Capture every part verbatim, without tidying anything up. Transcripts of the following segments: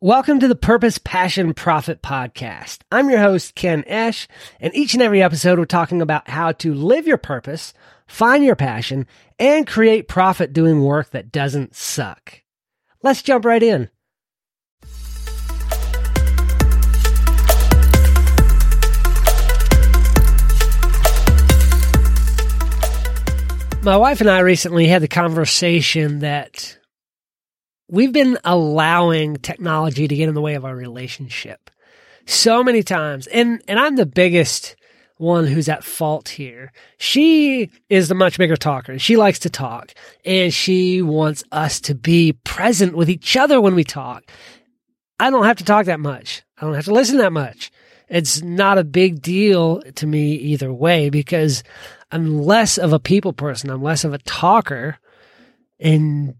Welcome to the Purpose, Passion, Profit podcast. I'm your host, Ken Esch, and each and every episode we're talking about how to live your purpose, find your passion, and create profit doing work that doesn't suck. Let's jump right in. My wife and I recently had the conversation that we've been allowing technology to get in the way of our relationship so many times. And and I'm the biggest one who's at fault here. She is the much bigger talker. She likes to talk, and she wants us to be present with each other when we talk. I don't have to talk that much. I don't have to listen that much. It's not a big deal to me either way, because I'm less of a people person. I'm less of a talker, and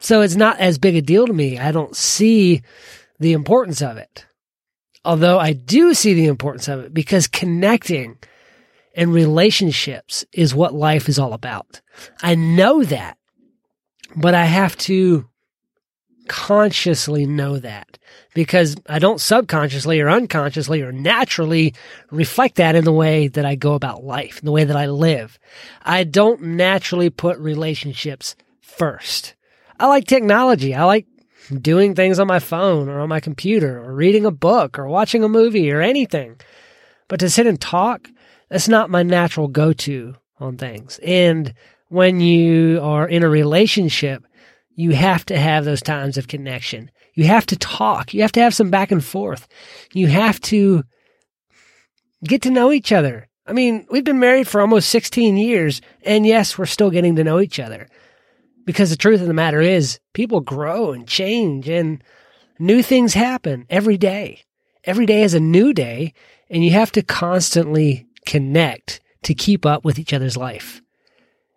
so it's not as big a deal to me. I don't see the importance of it. Although I do see the importance of it, because connecting and relationships is what life is all about. I know that, but I have to consciously know that, because I don't subconsciously or unconsciously or naturally reflect that in the way that I go about life, in the way that I live. I don't naturally put relationships first. I like technology. I like doing things on my phone or on my computer or reading a book or watching a movie or anything. But to sit and talk, that's not my natural go-to on things. And when you are in a relationship, you have to have those times of connection. You have to talk. You have to have some back and forth. You have to get to know each other. I mean, we've been married for almost sixteen years, and yes, we're still getting to know each other. Because the truth of the matter is, people grow and change, and new things happen every day. Every day is a new day, and you have to constantly connect to keep up with each other's life.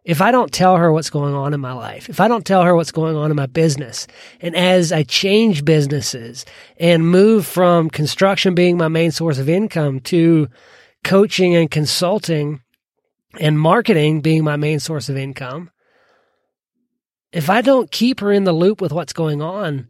If I don't tell her what's going on in my life, if I don't tell her what's going on in my business, and as I change businesses and move from construction being my main source of income to coaching and consulting and marketing being my main source of income, if I don't keep her in the loop with what's going on,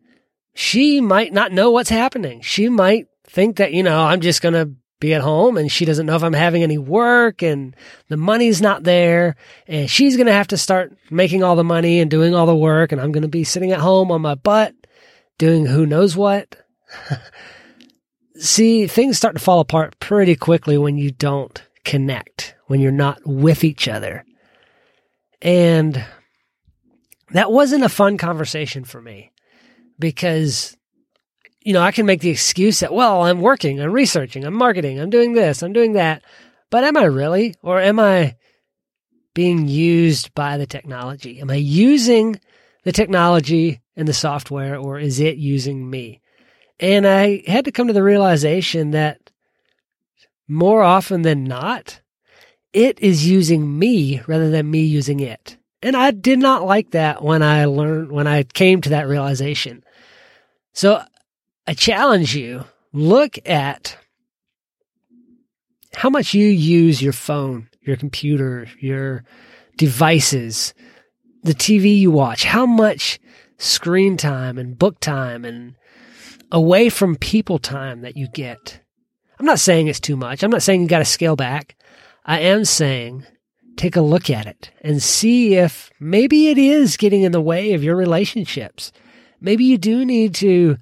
she might not know what's happening. She might think that, you know, I'm just going to be at home, and she doesn't know if I'm having any work, and the money's not there, and she's going to have to start making all the money and doing all the work, and I'm going to be sitting at home on my butt doing who knows what. See, things start to fall apart pretty quickly when you don't connect, when you're not with each other. And that wasn't a fun conversation for me, because, you know, I can make the excuse that, well, I'm working, I'm researching, I'm marketing, I'm doing this, I'm doing that. But am I really? Or am I being used by the technology? Am I using the technology and the software, or is it using me? And I had to come to the realization that more often than not, it is using me rather than me using it. And I did not like that when I learned, when I came to that realization. So I challenge you, look at how much you use your phone, your computer, your devices, the T V you watch, how much screen time and book time and away from people time that you get. I'm not saying it's too much. I'm not saying you got to scale back. I am saying take a look at it and see if maybe it is getting in the way of your relationships. Maybe you do need to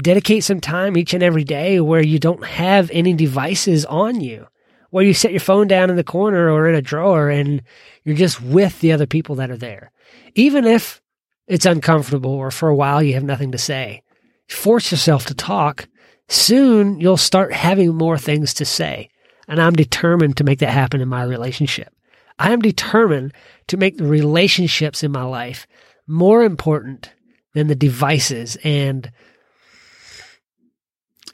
dedicate some time each and every day where you don't have any devices on you, where you set your phone down in the corner or in a drawer and you're just with the other people that are there. Even if it's uncomfortable or for a while you have nothing to say, force yourself to talk. Soon you'll start having more things to say. And I'm determined to make that happen in my relationship. I am determined to make the relationships in my life more important than the devices and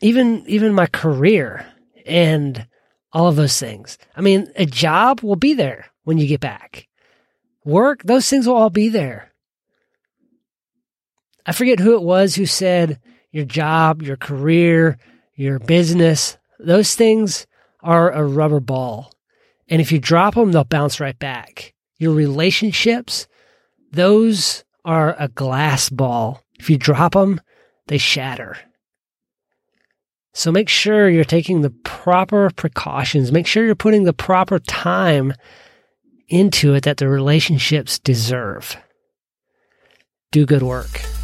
even even my career and all of those things. I mean, a job will be there when you get back. Work, those things will all be there. I forget who it was who said your job, your career, your business, those things are a rubber ball. And if you drop them, they'll bounce right back. Your relationships, those are a glass ball. If you drop them, they shatter. So make sure you're taking the proper precautions. Make sure you're putting the proper time into it that the relationships deserve. Do good work.